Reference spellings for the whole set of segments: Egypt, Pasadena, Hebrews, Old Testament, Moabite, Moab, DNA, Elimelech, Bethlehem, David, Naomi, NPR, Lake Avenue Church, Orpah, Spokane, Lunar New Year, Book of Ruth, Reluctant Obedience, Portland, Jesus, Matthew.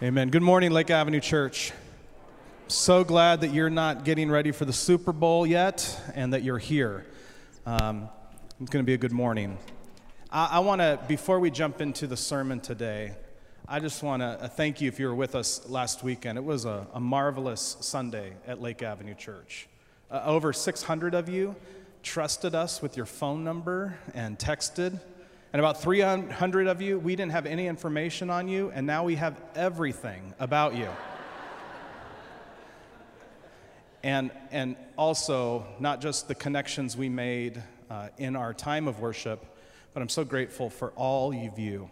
Amen. Good morning, Lake Avenue Church. So glad that you're not getting ready for the Super Bowl yet and that you're here. It's going to be a good morning. I want to, before we jump into the sermon today, I just want to thank you if you were with us last weekend. It was a marvelous Sunday at Lake Avenue Church. Over 600 of you trusted us with your phone number and texted. And about 300 of you, we didn't have any information on you, and now we have everything about you. And also, not just the connections we made in our time of worship, but I'm so grateful for all of you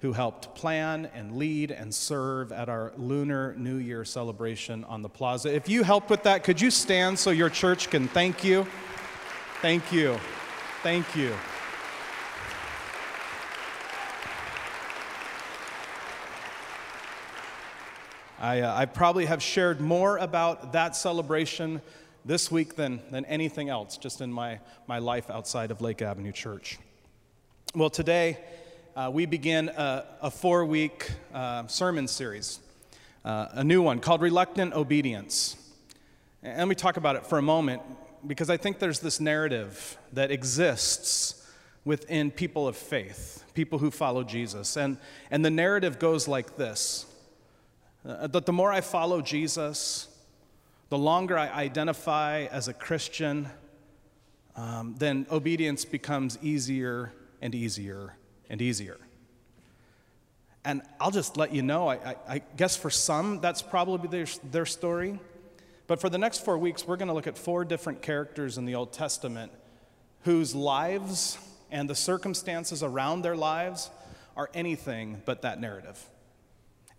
who helped plan and lead and serve at our Lunar New Year celebration on the plaza. If you helped with that, could you stand so your church can thank you? Thank you. Thank you. I probably have shared more about that celebration this week than anything else, just in my life outside of Lake Avenue Church. Well, today we begin a four-week sermon series, a new one called Reluctant Obedience. And let me talk about it for a moment, because I think there's this narrative that exists within people of faith, people who follow Jesus. And the narrative goes like this. That the more I follow Jesus, the longer I identify as a Christian, then obedience becomes easier and easier and easier. And I'll just let you know, I guess for some, that's probably their story. But for the next 4 weeks, we're going to look at four different characters in the Old Testament whose lives and the circumstances around their lives are anything but that narrative.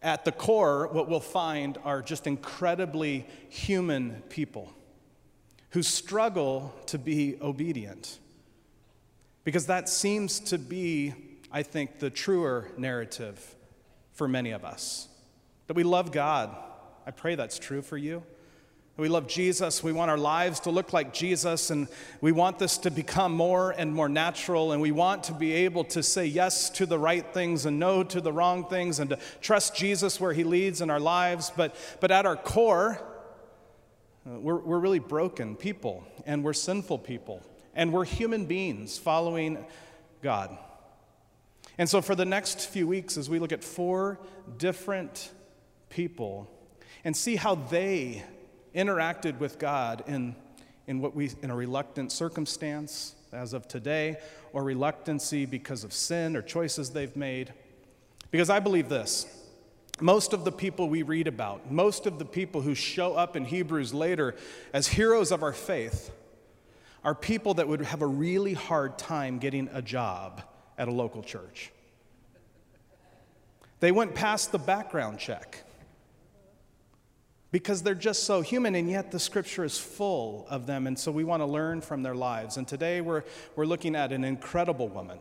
At the core, what we'll find are just incredibly human people who struggle to be obedient. Because that seems to be, I think, the truer narrative for many of us. That we love God. I pray that's true for you. We love Jesus. We want our lives to look like Jesus, and we want this to become more and more natural, and we want to be able to say yes to the right things and no to the wrong things and to trust Jesus where he leads in our lives. But at our core, we're really broken people, and we're sinful people, and we're human beings following God. And so for the next few weeks, as we look at four different people and see how they interacted with God in a reluctant circumstance as of today, or reluctancy because of sin or choices they've made. Because I believe this. Most of the people we read about, most of the people who show up in Hebrews later as heroes of our faith, are people that would have a really hard time getting a job at a local church. They went past the background check. Because they're just so human, and yet the Scripture is full of them, and so we want to learn from their lives. And today we're looking at an incredible woman,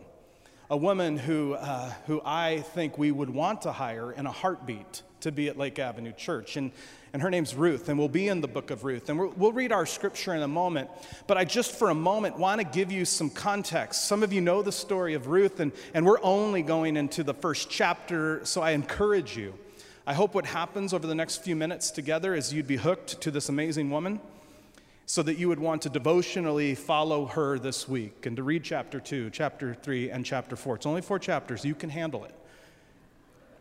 a woman who I think we would want to hire in a heartbeat to be at Lake Avenue Church. And her name's Ruth, and we'll be in the Book of Ruth. And we'll read our Scripture in a moment, but I just for a moment want to give you some context. Some of you know the story of Ruth, and we're only going into the first chapter, so I encourage you. I hope what happens over the next few minutes together is you'd be hooked to this amazing woman so that you would want to devotionally follow her this week and to read chapter 2, chapter 3, and chapter 4. It's only 4 chapters. You can handle it.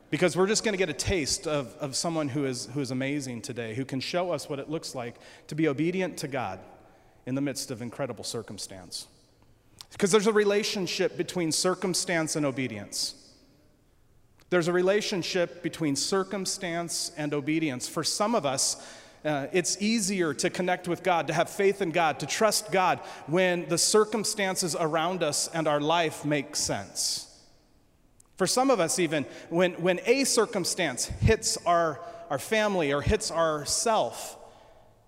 Because we're just going to get a taste of someone who is amazing today, who can show us what it looks like to be obedient to God in the midst of incredible circumstance. Because there's a relationship between circumstance and obedience. There's a relationship between circumstance and obedience. For some of us, it's easier to connect with God, to have faith in God, to trust God when the circumstances around us and our life make sense. For some of us even, when a circumstance hits our family or hits our self,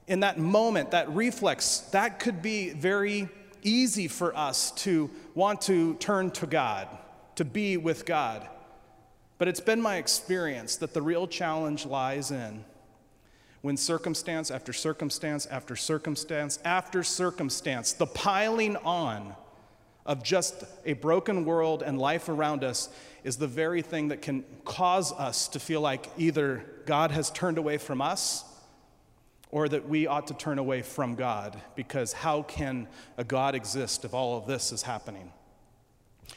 in that moment, that reflex, that could be very easy for us to want to turn to God, to be with God. But it's been my experience that the real challenge lies in when circumstance after circumstance after circumstance after circumstance, the piling on of just a broken world and life around us is the very thing that can cause us to feel like either God has turned away from us or that we ought to turn away from God, because how can a God exist if all of this is happening?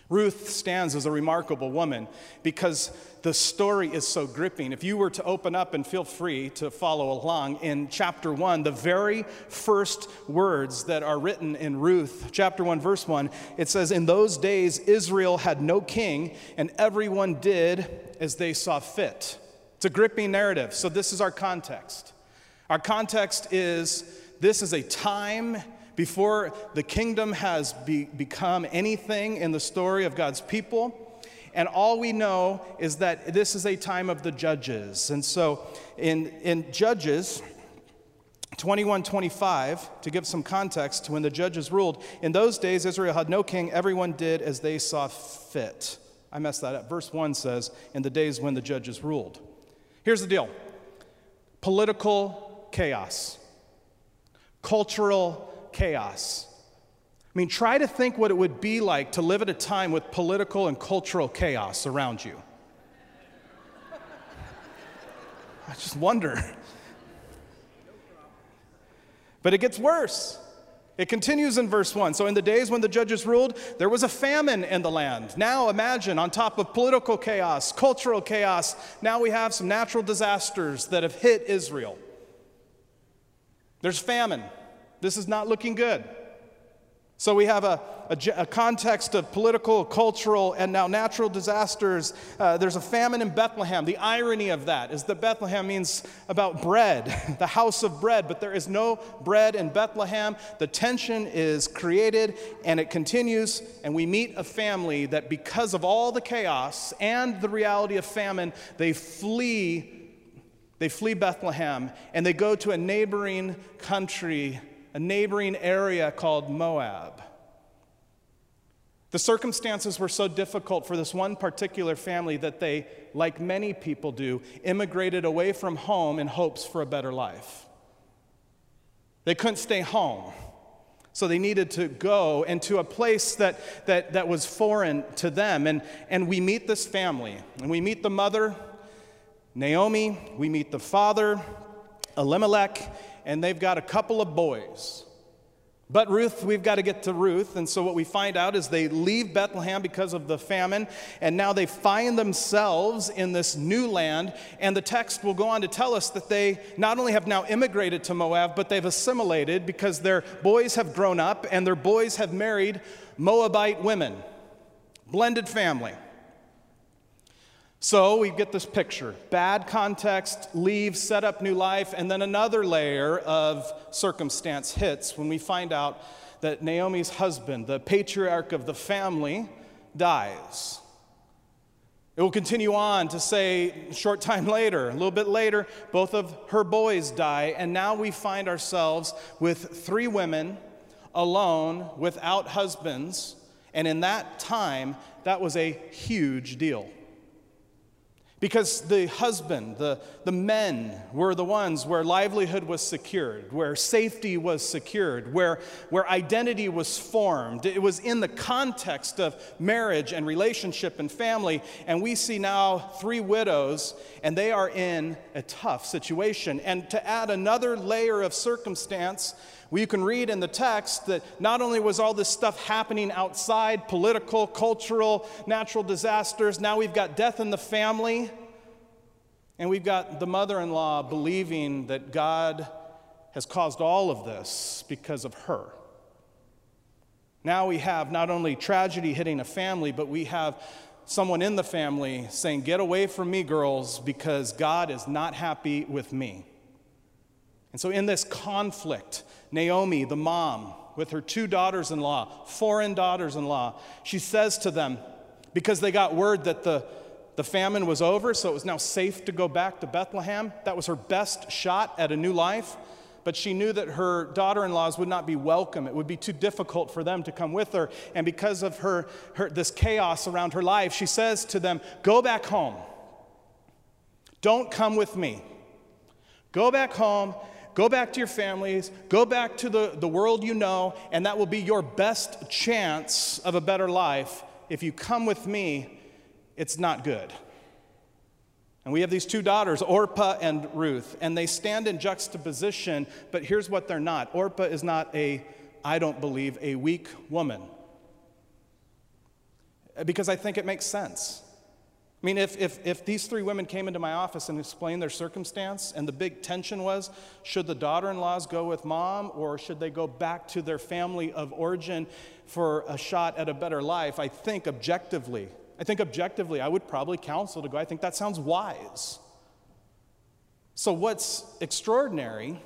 Ruth stands as a remarkable woman because the story is so gripping. If you were to open up, and feel free to follow along, in chapter 1, the very first words that are written in Ruth, chapter 1, verse 1, it says, "In those days Israel had no king, and everyone did as they saw fit." It's a gripping narrative. So this is our context. Our context is this is a time before the kingdom has become anything in the story of God's people. And all we know is that this is a time of the judges. And so in Judges 21:25, to give some context to when the judges ruled, "In those days Israel had no king, everyone did as they saw fit." I messed that up. Verse 1 says, "In the days when the judges ruled." Here's the deal. Political chaos. Cultural chaos. I mean, try to think what it would be like to live at a time with political and cultural chaos around you. I just wonder. But it gets worse. It continues in verse 1. "So in the days when the judges ruled, there was a famine in the land." Now imagine, on top of political chaos, cultural chaos, now we have some natural disasters that have hit Israel. There's famine. This is not looking good. So we have a context of political, cultural, and now natural disasters. There's a famine in Bethlehem. The irony of that is that Bethlehem means about bread, the house of bread, but there is no bread in Bethlehem. The tension is created, and it continues, and we meet a family that, because of all the chaos and the reality of famine, they flee Bethlehem, and they go to a neighboring country, a neighboring area called Moab. The circumstances were so difficult for this one particular family that they, like many people do, immigrated away from home in hopes for a better life. They couldn't stay home, so they needed to go into a place that was foreign to them. And we meet this family, and we meet the mother, Naomi, we meet the father, Elimelech, and they've got a couple of boys. But Ruth, we've got to get to Ruth. And so what we find out is they leave Bethlehem because of the famine, and now they find themselves in this new land. And the text will go on to tell us that they not only have now immigrated to Moab, but they've assimilated, because their boys have grown up and their boys have married Moabite women. Blended family. So we get this picture. Bad context, leave, set up new life, and then another layer of circumstance hits when we find out that Naomi's husband, the patriarch of the family, dies. It will continue on to say, a short time later, a little bit later, both of her boys die, and now we find ourselves with three women alone, without husbands, and in that time, that was a huge deal. Because the husband, the men were the ones where livelihood was secured, where safety was secured, where identity was formed. It was in the context of marriage and relationship and family. And we see now three widows, and they are in a tough situation. And to add another layer of circumstance, we can read in the text that not only was all this stuff happening outside, political, cultural, natural disasters, now we've got death in the family, and we've got the mother-in-law believing that God has caused all of this because of her. Now we have not only tragedy hitting a family, but we have someone in the family saying, "Get away from me, girls, because God is not happy with me." And so in this conflict, Naomi, the mom, with her two daughters-in-law, foreign daughters-in-law, she says to them, because they got word that the famine was over, so it was now safe to go back to Bethlehem. That was her best shot at a new life. But she knew that her daughter-in-laws would not be welcome. It would be too difficult for them to come with her. And because of this chaos around her life, she says to them, "Go back home. Don't come with me. Go back home. Go back to your families, go back to the world you know, and that will be your best chance of a better life. If you come with me, it's not good. And we have these two daughters, Orpah and Ruth, and they stand in juxtaposition, but here's what they're not. Orpah is not a weak woman. Because I think it makes sense. I mean, if these three women came into my office and explained their circumstance, and the big tension was, should the daughter-in-laws go with mom, or should they go back to their family of origin for a shot at a better life, I think objectively, I would probably counsel to go. I think that sounds wise. So what's extraordinary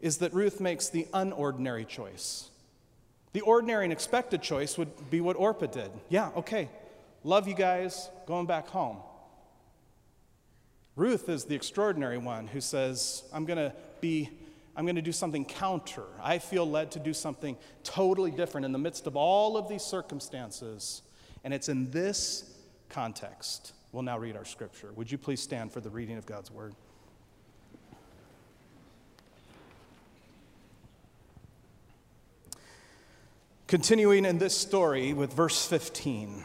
is that Ruth makes the unordinary choice. The ordinary and expected choice would be what Orpah did. Yeah, okay. Love you guys, going back home. Ruth is the extraordinary one who says, I'm going to do something counter. I feel led to do something totally different in the midst of all of these circumstances. And it's in this context. We'll now read our scripture. Would you please stand for the reading of God's word? Continuing in this story with verse 15.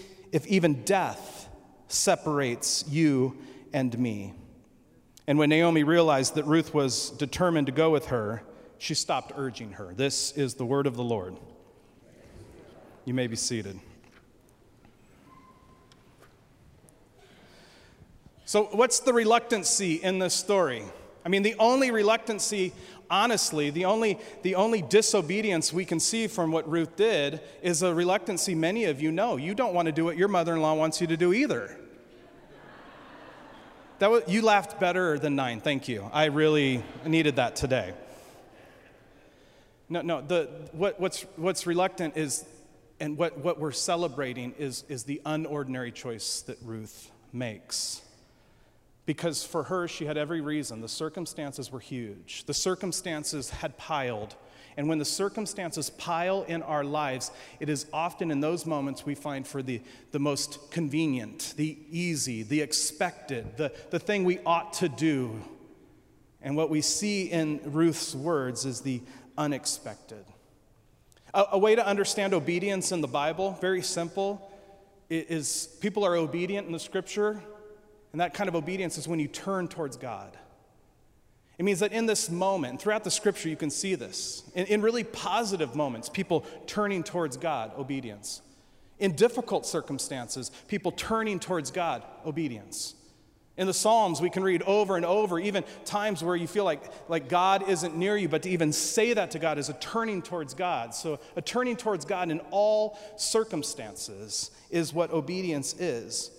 if even death separates you and me. And when Naomi realized that Ruth was determined to go with her, she stopped urging her. This is the word of the Lord. You may be seated. So what's the reluctancy in this story? I mean, the only reluctancy, honestly, the only disobedience we can see from what Ruth did is a reluctancy many of you know. You don't want to do what your mother-in-law wants you to do either. You laughed better than nine, thank you. I really needed that today. No, what's reluctant is, and what we're celebrating is the unordinary choice that Ruth makes. Because for her, she had every reason. The circumstances were huge. The circumstances had piled. And when the circumstances pile in our lives, it is often in those moments we find for the most convenient, the easy, the expected, the thing we ought to do. And what we see in Ruth's words is the unexpected. A way to understand obedience in the Bible, very simple, is people are obedient in the Scripture. And that kind of obedience is when you turn towards God. It means that in this moment, throughout the Scripture, you can see this. In really positive moments, people turning towards God, obedience. In difficult circumstances, people turning towards God, obedience. In the Psalms, we can read over and over, even times where you feel like God isn't near you, but to even say that to God is a turning towards God. So a turning towards God in all circumstances is what obedience is.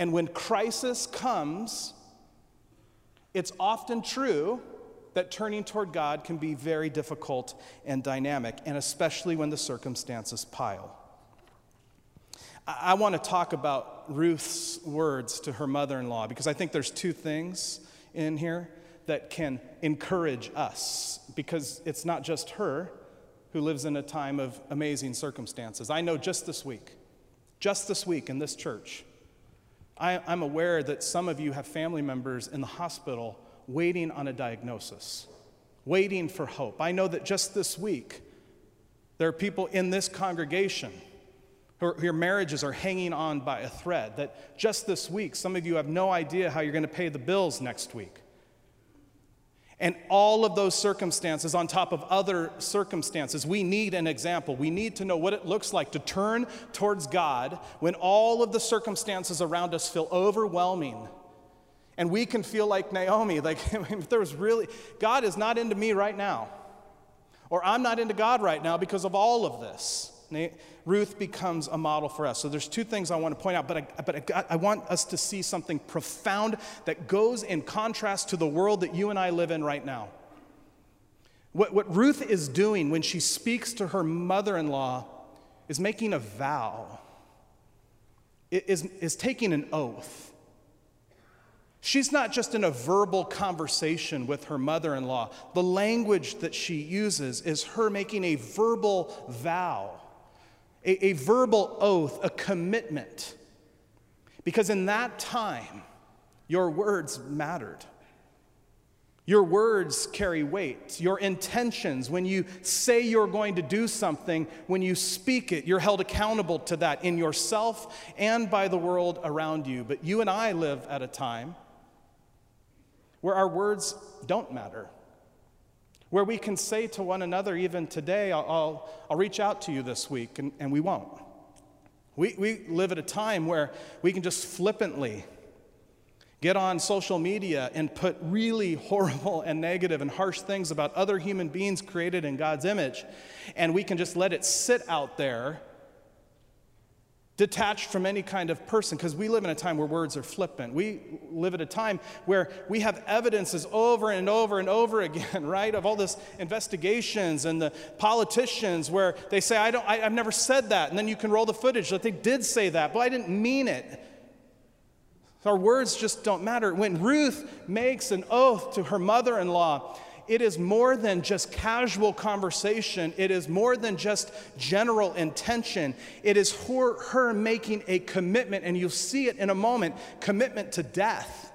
And when crisis comes, it's often true that turning toward God can be very difficult and dynamic, and especially when the circumstances pile. I want to talk about Ruth's words to her mother-in-law, because I think there's two things in here that can encourage us, because it's not just her who lives in a time of amazing circumstances. I know just this week in this church, I'm aware that some of you have family members in the hospital waiting on a diagnosis, waiting for hope. I know that just this week, there are people in this congregation whose marriages are hanging on by a thread, that just this week, some of you have no idea how you're going to pay the bills next week. And all of those circumstances on top of other circumstances, we need an example. We need to know what it looks like to turn towards God when all of the circumstances around us feel overwhelming. And we can feel like Naomi, if there was really, God is not into me right now. Or I'm not into God right now because of all of this. Ruth becomes a model for us. So there's two things I want to point out, but I want us to see something profound that goes in contrast to the world that you and I live in right now. What Ruth is doing when she speaks to her mother-in-law is making a vow, is taking an oath. She's not just in a verbal conversation with her mother-in-law. The language that she uses is her making a verbal vow, a verbal oath, a commitment. Because in that time, your words mattered. Your words carry weight. Your intentions, when you say you're going to do something, when you speak it, you're held accountable to that in yourself and by the world around you. But you and I live at a time where our words don't matter, where we can say to one another, even today, I'll reach out to you this week, and we won't. We live at a time where we can just flippantly get on social media and put really horrible and negative and harsh things about other human beings created in God's image, and we can just let it sit out there, detached from any kind of person, because we live in a time where words are flippant. We live at a time where we have evidences over and over and over again, right, of all this investigations and the politicians where they say, I've never said that, and then you can roll the footage that they did say that, but I didn't mean it. Our words just don't matter. When Ruth makes an oath to her mother-in-law, it is more than just casual conversation. It is more than just general intention. It is her making a commitment, and you'll see it in a moment, commitment to death.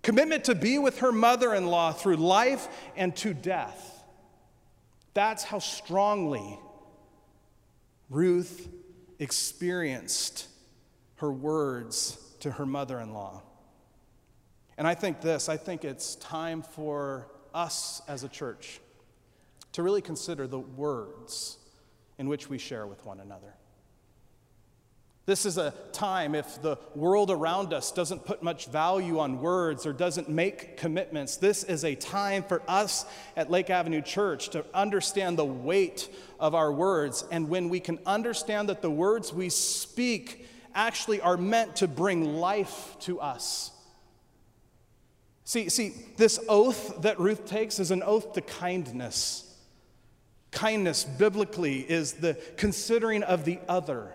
Commitment to be with her mother-in-law through life and to death. That's how strongly Ruth experienced her words to her mother-in-law. And I think it's time for us as a church to really consider the words in which we share with one another. This is a time, if the world around us doesn't put much value on words or doesn't make commitments, this is a time for us at Lake Avenue Church to understand the weight of our words. And when we can understand that the words we speak actually are meant to bring life to us. See, this oath that Ruth takes is an oath to kindness. Kindness, biblically, is the considering of the other.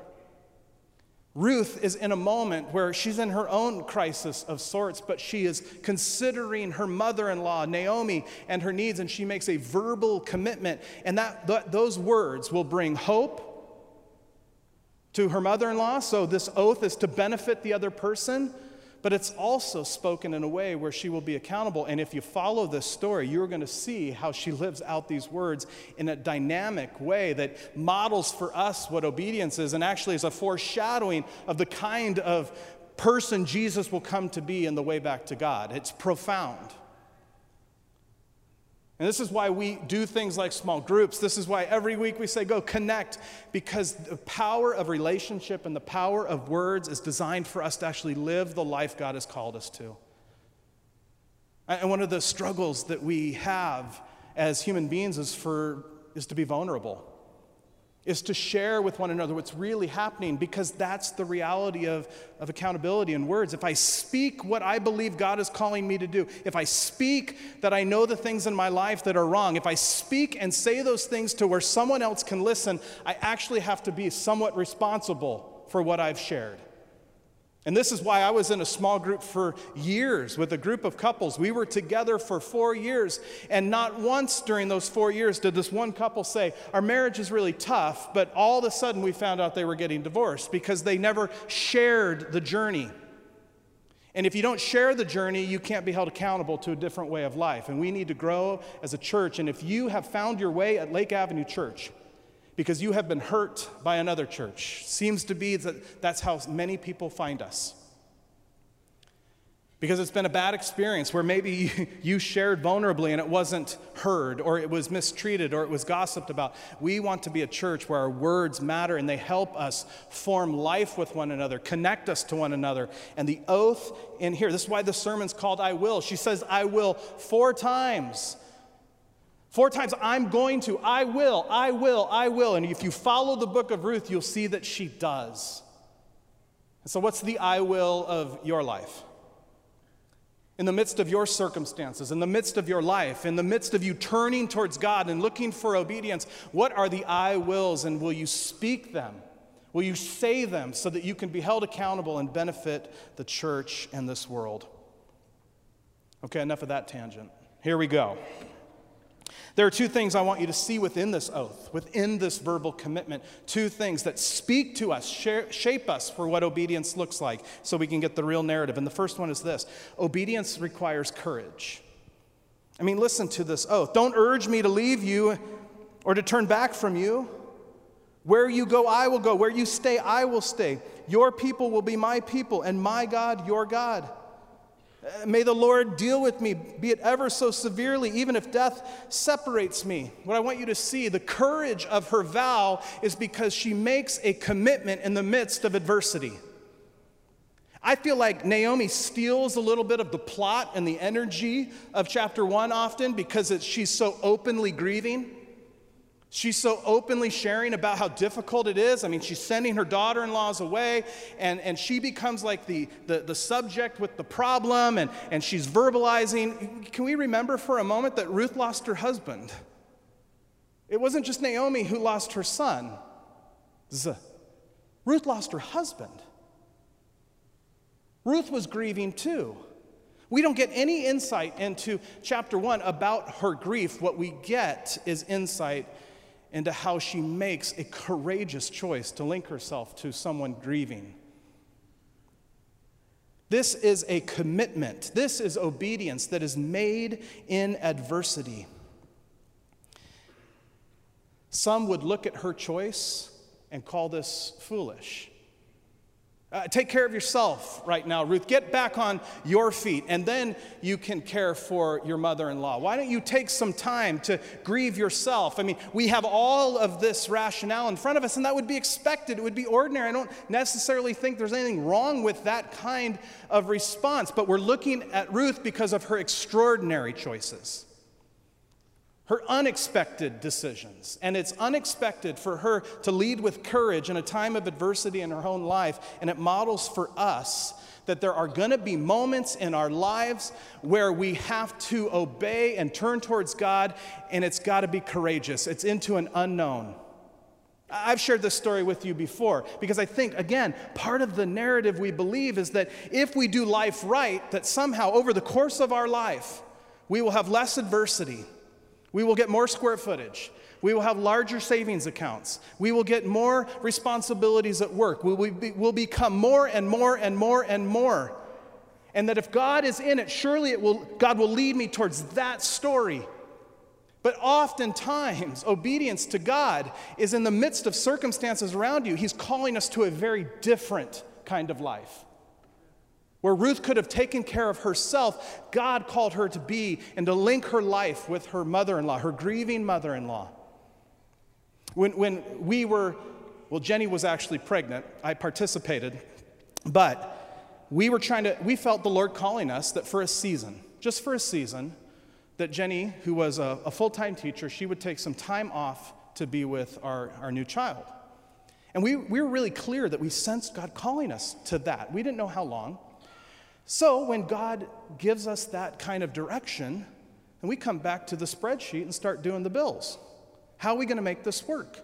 Ruth is in a moment where she's in her own crisis of sorts, but she is considering her mother-in-law, Naomi, and her needs, and she makes a verbal commitment, and those words will bring hope to her mother-in-law, so this oath is to benefit the other person, but it's also spoken in a way where she will be accountable. And if you follow this story, you're going to see how she lives out these words in a dynamic way that models for us what obedience is, and actually is a foreshadowing of the kind of person Jesus will come to be in the way back to God. It's profound. And this is why we do things like small groups. This is why every week we say, go connect, because the power of relationship and the power of words is designed for us to actually live the life God has called us to. And one of the struggles that we have as human beings is to be vulnerable, is to share with one another what's really happening, because that's the reality of accountability in words. If I speak what I believe God is calling me to do, if I speak that I know the things in my life that are wrong, if I speak and say those things to where someone else can listen, I actually have to be somewhat responsible for what I've shared. And this is why I was in a small group for years with a group of couples. We were together for 4 years, and not once during those 4 years did this one couple say, our marriage is really tough, but all of a sudden we found out they were getting divorced, because they never shared the journey. And if you don't share the journey, you can't be held accountable to a different way of life. And we need to grow as a church. And if you have found your way at Lake Avenue Church, because you have been hurt by another church. Seems to be that that's how many people find us. Because it's been a bad experience where maybe you shared vulnerably and it wasn't heard, or it was mistreated, or it was gossiped about. We want to be a church where our words matter and they help us form life with one another, connect us to one another. And the oath in here, this is why the sermon's called I Will. She says, I will 4 times. Four times, I'm going to, I will, I will, I will. And if you follow the book of Ruth, you'll see that she does. And so what's the I will of your life? In the midst of your circumstances, in the midst of your life, in the midst of you turning towards God and looking for obedience, what are the I wills, and will you speak them? Will you say them so that you can be held accountable and benefit the church and this world? Okay, enough of that tangent. Here we go. There are two things I want you to see within this oath, within this verbal commitment, two things that speak to us, shape us for what obedience looks like so we can get the real narrative. And the first one is this: obedience requires courage. I mean, listen to this oath. Don't urge me to leave you or to turn back from you. Where you go, I will go. Where you stay, I will stay. Your people will be my people, and my God, your God. May the Lord deal with me, be it ever so severely, even if death separates me. What I want you to see, the courage of her vow is because she makes a commitment in the midst of adversity. I feel like Naomi steals a little bit of the plot and the energy of chapter 1 often because she's so openly grieving. She's so openly sharing about how difficult it is. I mean, she's sending her daughter-in-laws away, and she becomes like the subject with the problem, and she's verbalizing. Can we remember for a moment that Ruth lost her husband? It wasn't just Naomi who lost her son. Ruth lost her husband. Ruth was grieving too. We don't get any insight into chapter 1 about her grief. What we get is insight into how she makes a courageous choice to link herself to someone grieving. This is a commitment. This is obedience that is made in adversity. Some would look at her choice and call this foolish. Take care of yourself right now, Ruth. Get back on your feet, and then you can care for your mother-in-law. Why don't you take some time to grieve yourself? I mean, we have all of this rationale in front of us, and that would be expected. It would be ordinary. I don't necessarily think there's anything wrong with that kind of response, but we're looking at Ruth because of her extraordinary choices, her unexpected decisions. And it's unexpected for her to lead with courage in a time of adversity in her own life. And it models for us that there are going to be moments in our lives where we have to obey and turn towards God, and it's got to be courageous. It's into an unknown. I've shared this story with you before because I think, again, part of the narrative we believe is that if we do life right, that somehow over the course of our life, we will have less adversity. We will get more square footage. We will have larger savings accounts. We will get more responsibilities at work. We'll become more and more and more and more. And that if God is in it, surely God will lead me towards that story. But oftentimes, obedience to God is in the midst of circumstances around you. He's calling us to a very different kind of life. Where Ruth could have taken care of herself, God called her to be and to link her life with her mother-in-law, her grieving mother-in-law. When we were, well, Jenny was actually pregnant. I participated. But we felt the Lord calling us that for a season, just for a season, that Jenny, who was a full-time teacher, she would take some time off to be with our new child. And we were really clear that we sensed God calling us to that. We didn't know how long. So when God gives us that kind of direction, and we come back to the spreadsheet and start doing the bills. How are we going to make this work?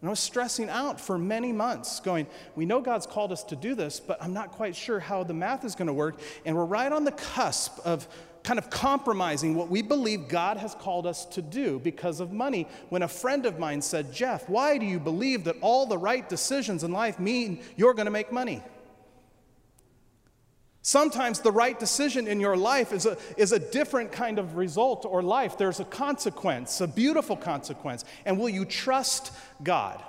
And I was stressing out for many months going, we know God's called us to do this, but I'm not quite sure how the math is going to work. And we're right on the cusp of kind of compromising what we believe God has called us to do because of money. When a friend of mine said, Jeff, why do you believe that all the right decisions in life mean you're going to make money? Sometimes the right decision in your life is a different kind of result or life. There's a consequence, a beautiful consequence. And will you trust God?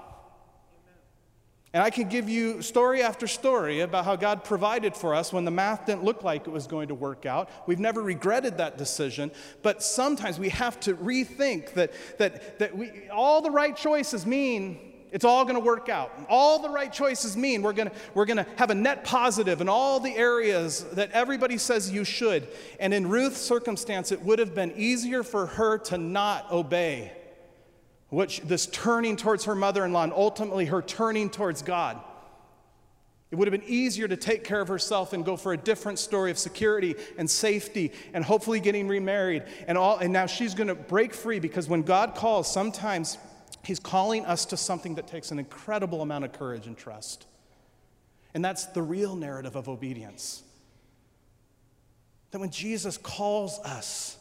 And I can give you story after story about how God provided for us when the math didn't look like it was going to work out. We've never regretted that decision, but sometimes we have to rethink that all the right choices mean It's all going to work out. All the right choices mean we're going to have a net positive in all the areas that everybody says you should. And in Ruth's circumstance, it would have been easier for her to not obey, which this turning towards her mother-in-law and ultimately her turning towards God. It would have been easier to take care of herself and go for a different story of security and safety and hopefully getting remarried and all. And now she's going to break free, because when God calls, sometimes He's calling us to something that takes an incredible amount of courage and trust. And that's the real narrative of obedience. That when Jesus calls us,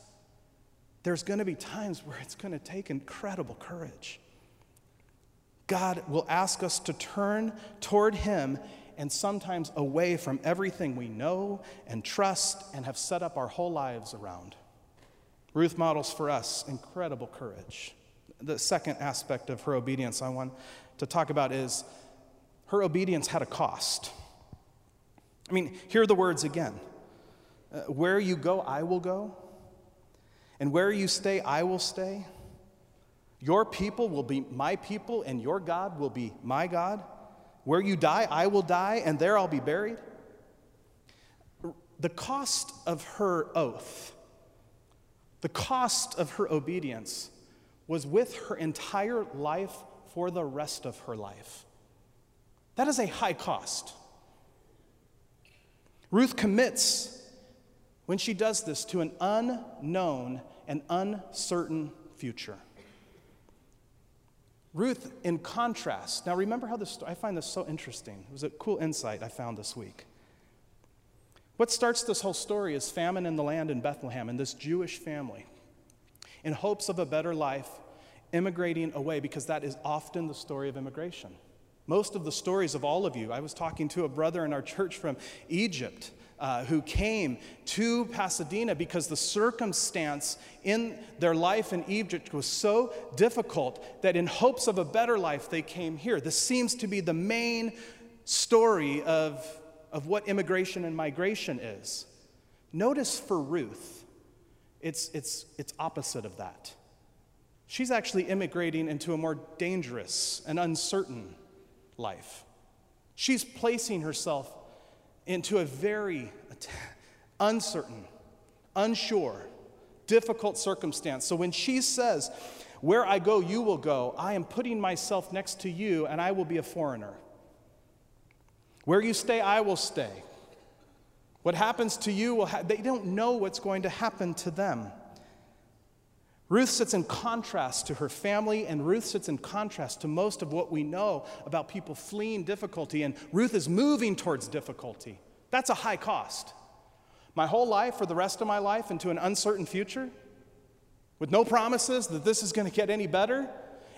there's going to be times where it's going to take incredible courage. God will ask us to turn toward Him, and sometimes away from everything we know and trust and have set up our whole lives around. Ruth models for us incredible courage. The second aspect of her obedience I want to talk about is her obedience had a cost. I mean, hear the words again. Where you go, I will go. And where you stay, I will stay. Your people will be my people, and your God will be my God. Where you die, I will die, and there I'll be buried. The cost of her oath, the cost of her obedience, was with her entire life for the rest of her life. That is a high cost. Ruth commits, when she does this, to an unknown and uncertain future. Ruth, in contrast, now remember how this, I find this so interesting. It was a cool insight I found this week. What starts this whole story is famine in the land in Bethlehem, and this Jewish family, in hopes of a better life, immigrating away, because that is often the story of immigration. Most of the stories of all of you, I was talking to a brother in our church from Egypt who came to Pasadena because the circumstance in their life in Egypt was so difficult that in hopes of a better life, they came here. This seems to be the main story of what immigration and migration is. Notice for Ruth, it's opposite of that. She's actually immigrating into a more dangerous and uncertain life. She's placing herself into a very uncertain, unsure, difficult circumstance. So when she says, "Where I go, you will go," I am putting myself next to you, and I will be a foreigner. Where you stay, I will stay. What happens to you, they don't know what's going to happen to them. Ruth sits in contrast to her family, and Ruth sits in contrast to most of what we know about people fleeing difficulty, and Ruth is moving towards difficulty. That's a high cost. My whole life, for the rest of my life, into an uncertain future, with no promises that this is going to get any better,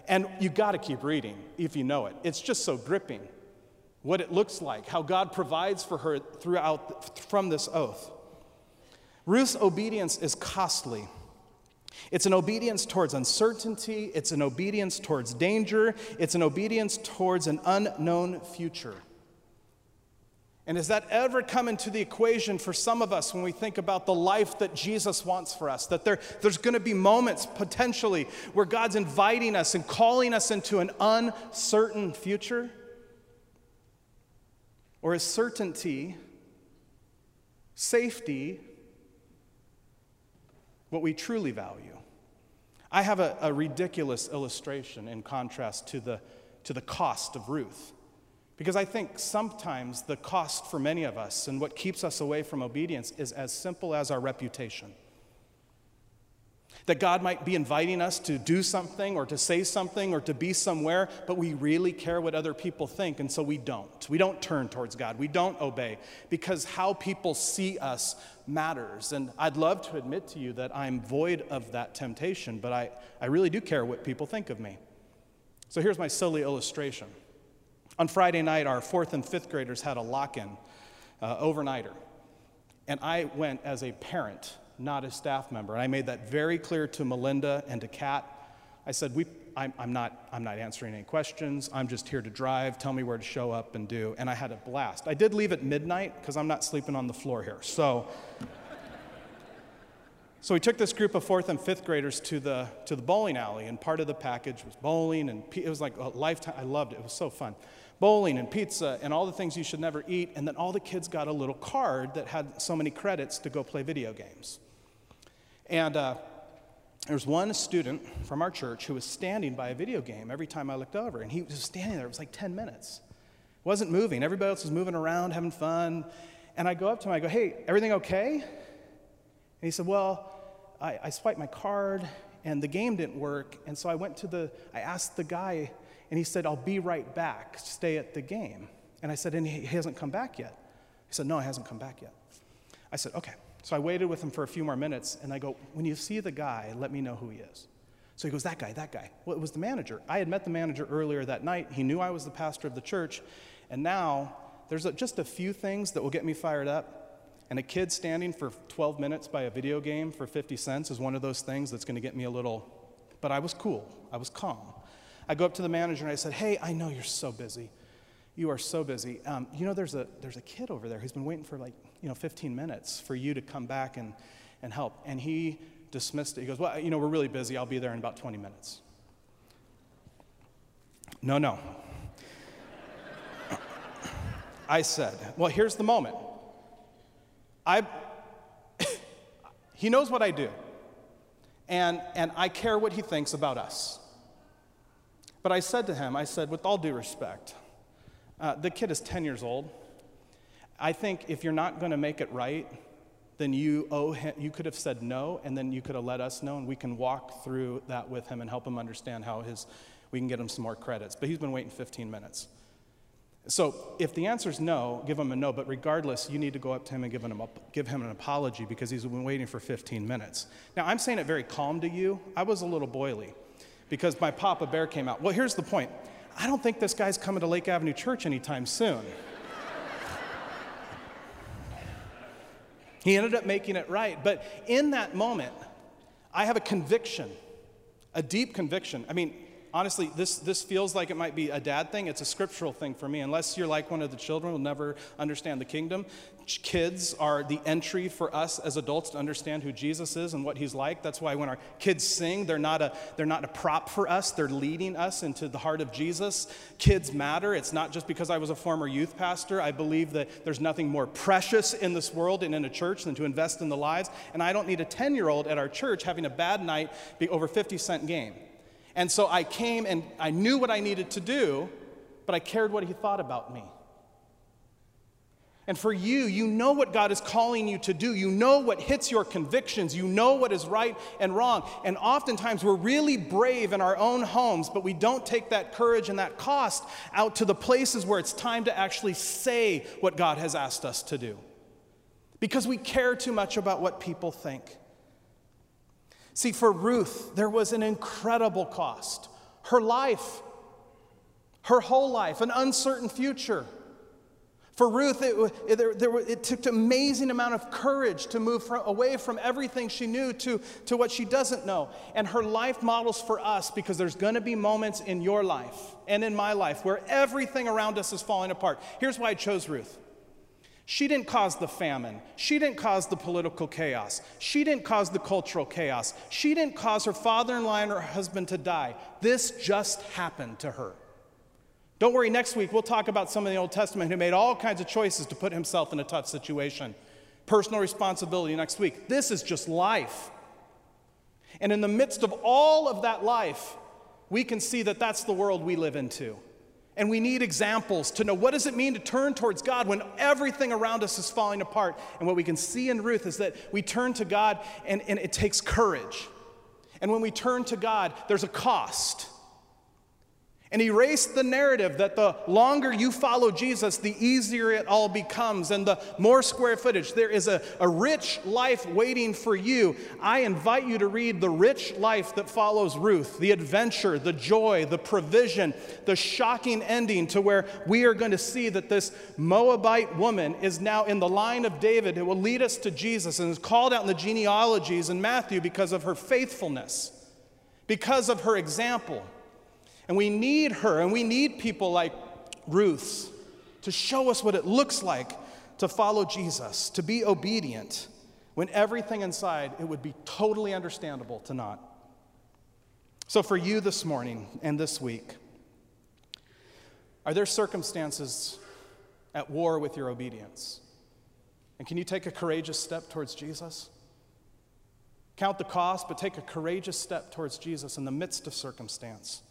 and you got to keep reading if you know it. It's just so gripping what it looks like, how God provides for her throughout from this oath. Ruth's obedience is costly. It's an obedience towards uncertainty. It's an obedience towards danger. It's an obedience towards an unknown future. And does that ever come into the equation for some of us when we think about the life that Jesus wants for us? That there's going to be moments, potentially, where God's inviting us and calling us into an uncertain future? Or is certainty, safety, what we truly value? I have a ridiculous illustration in contrast to the cost of Ruth, because I think sometimes the cost for many of us and what keeps us away from obedience is as simple as our reputation. That God might be inviting us to do something or to say something or to be somewhere, but we really care what other people think, and so we don't. We don't turn towards God. We don't obey, because how people see us matters. And I'd love to admit to you that I'm void of that temptation, but I really do care what people think of me. So here's my silly illustration. On Friday night, our 4th and 5th graders had a lock-in overnighter, and I went as a parent, not a staff member. And I made that very clear to Melinda and to Kat. I said, I'm not answering any questions. I'm just here to drive. Tell me where to show up and do. And I had a blast. I did leave at midnight because I'm not sleeping on the floor here. So So we took this group of 4th and 5th graders to the bowling alley, and part of the package was bowling, and it was like a lifetime. I loved it. It was so fun. Bowling and pizza and all the things you should never eat, and then all the kids got a little card that had so many credits to go play video games. And there was one student from our church who was standing by a video game every time I looked over, and he was just standing there. It was like 10 minutes. It wasn't moving. Everybody else was moving around, having fun. And I go up to him. I go, "Hey, everything okay?" And he said, "Well, I swiped my card, and the game didn't work, and so I went to I asked the guy, and he said, 'I'll be right back, stay at the game.'" And I said, "And he hasn't come back yet?" He said, "No, he hasn't come back yet." I said, "Okay." So I waited with him for a few more minutes, and I go, "When you see the guy, let me know who he is." So he goes, "That guy, that guy." Well, it was the manager. I had met the manager earlier that night. He knew I was the pastor of the church, and now there's just a few things that will get me fired up. And a kid standing for 12 minutes by a video game for 50 cents is one of those things that's going to get me a little, but I was cool. I was calm. I go up to the manager and I said, "Hey, I know you're so busy. You are so busy. You know, there's a kid over there who's been waiting for 15 minutes for you to come back and help." And he dismissed it. He goes, "Well, we're really busy. I'll be there in about 20 minutes." No. I said, "Well, here's the moment. He knows what I do, and I care what he thinks about us." But I said to him, "With all due respect, the kid is 10 years old. I think if you're not going to make it right, then you owe him. You could have said no, and then you could have let us know, and we can walk through that with him and help him understand how we can get him some more credits. But he's been waiting 15 minutes. So if the answer is no, give him a no, but regardless, you need to go up to him and give him an apology because he's been waiting for 15 minutes. Now, I'm saying it very calm to you. I was a little boily because my Papa Bear came out. Well, here's the point. I don't think this guy's coming to Lake Avenue Church anytime soon. He ended up making it right. But in that moment, I have a conviction, a deep conviction. I mean, honestly, this feels like it might be a dad thing. It's a scriptural thing for me. Unless you're like one of the children, will never understand the kingdom. Kids are the entry for us as adults to understand who Jesus is and what he's like. That's why when our kids sing, they're not a prop for us. They're leading us into the heart of Jesus. Kids matter. It's not just because I was a former youth pastor. I believe that there's nothing more precious in this world and in a church than to invest in the lives. And I don't need a 10-year-old at our church having a bad night be over 50-cent game. And so I came and I knew what I needed to do, but I cared what he thought about me. And for you, you know what God is calling you to do. You know what hits your convictions. You know what is right and wrong. And oftentimes we're really brave in our own homes, but we don't take that courage and that cost out to the places where it's time to actually say what God has asked us to do. Because we care too much about what people think. See, for Ruth, there was an incredible cost. Her life, her whole life, an uncertain future. For Ruth, it took an amazing amount of courage to move away from everything she knew to what she doesn't know. And her life models for us, because there's going to be moments in your life and in my life where everything around us is falling apart. Here's why I chose Ruth. She didn't cause the famine. She didn't cause the political chaos. She didn't cause the cultural chaos. She didn't cause her father-in-law and her husband to die. This just happened to her. Don't worry, next week we'll talk about someone in the Old Testament who made all kinds of choices to put himself in a tough situation. Personal responsibility next week. This is just life. And in the midst of all of that life, we can see that that's the world we live into. And we need examples to know, what does it mean to turn towards God when everything around us is falling apart? And what we can see in Ruth is that we turn to God, and it takes courage. And when we turn to God, there's a cost. And erase the narrative that the longer you follow Jesus, the easier it all becomes and the more square footage. There is a rich life waiting for you. I invite you to read the rich life that follows Ruth, the adventure, the joy, the provision, the shocking ending to where we are going to see that this Moabite woman is now in the line of David who will lead us to Jesus and is called out in the genealogies in Matthew because of her faithfulness, because of her example. And we need her, and we need people like Ruth's to show us what it looks like to follow Jesus, to be obedient, when everything inside, it would be totally understandable to not. So for you this morning and this week, are there circumstances at war with your obedience? And can you take a courageous step towards Jesus? Count the cost, but take a courageous step towards Jesus in the midst of circumstance.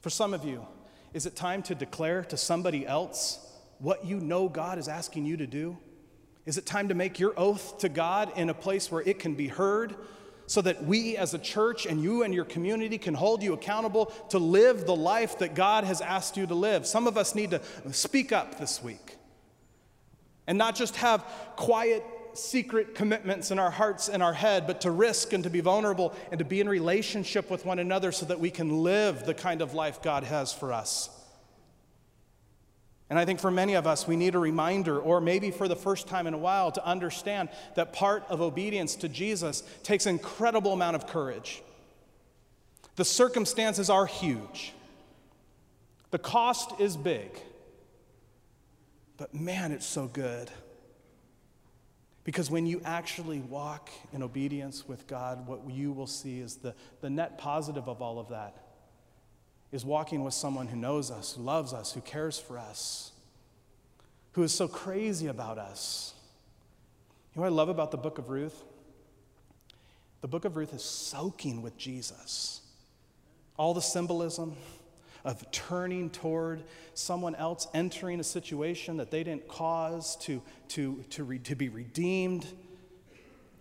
For some of you, is it time to declare to somebody else what you know God is asking you to do? Is it time to make your oath to God in a place where it can be heard so that we as a church and you and your community can hold you accountable to live the life that God has asked you to live? Some of us need to speak up this week and not just have quiet, secret commitments in our hearts and our head, but to risk and to be vulnerable and to be in relationship with one another so that we can live the kind of life God has for us. And I think for many of us, we need a reminder, or maybe for the first time in a while, to understand that part of obedience to Jesus takes an incredible amount of courage. The circumstances are huge. The cost is big. But man, it's so good. Because when you actually walk in obedience with God, what you will see is the net positive of all of that is walking with someone who knows us, who loves us, who cares for us, who is so crazy about us. You know what I love about the Book of Ruth? The Book of Ruth is soaking with Jesus. All the symbolism of turning toward someone else, entering a situation that they didn't cause to be redeemed.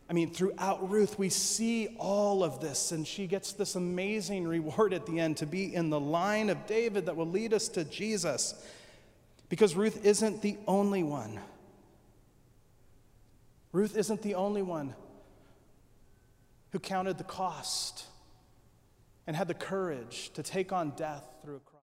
I mean, throughout Ruth, we see all of this, and she gets this amazing reward at the end to be in the line of David that will lead us to Jesus, because Ruth isn't the only one. Ruth isn't the only one who counted the cost and had the courage to take on death through a cross.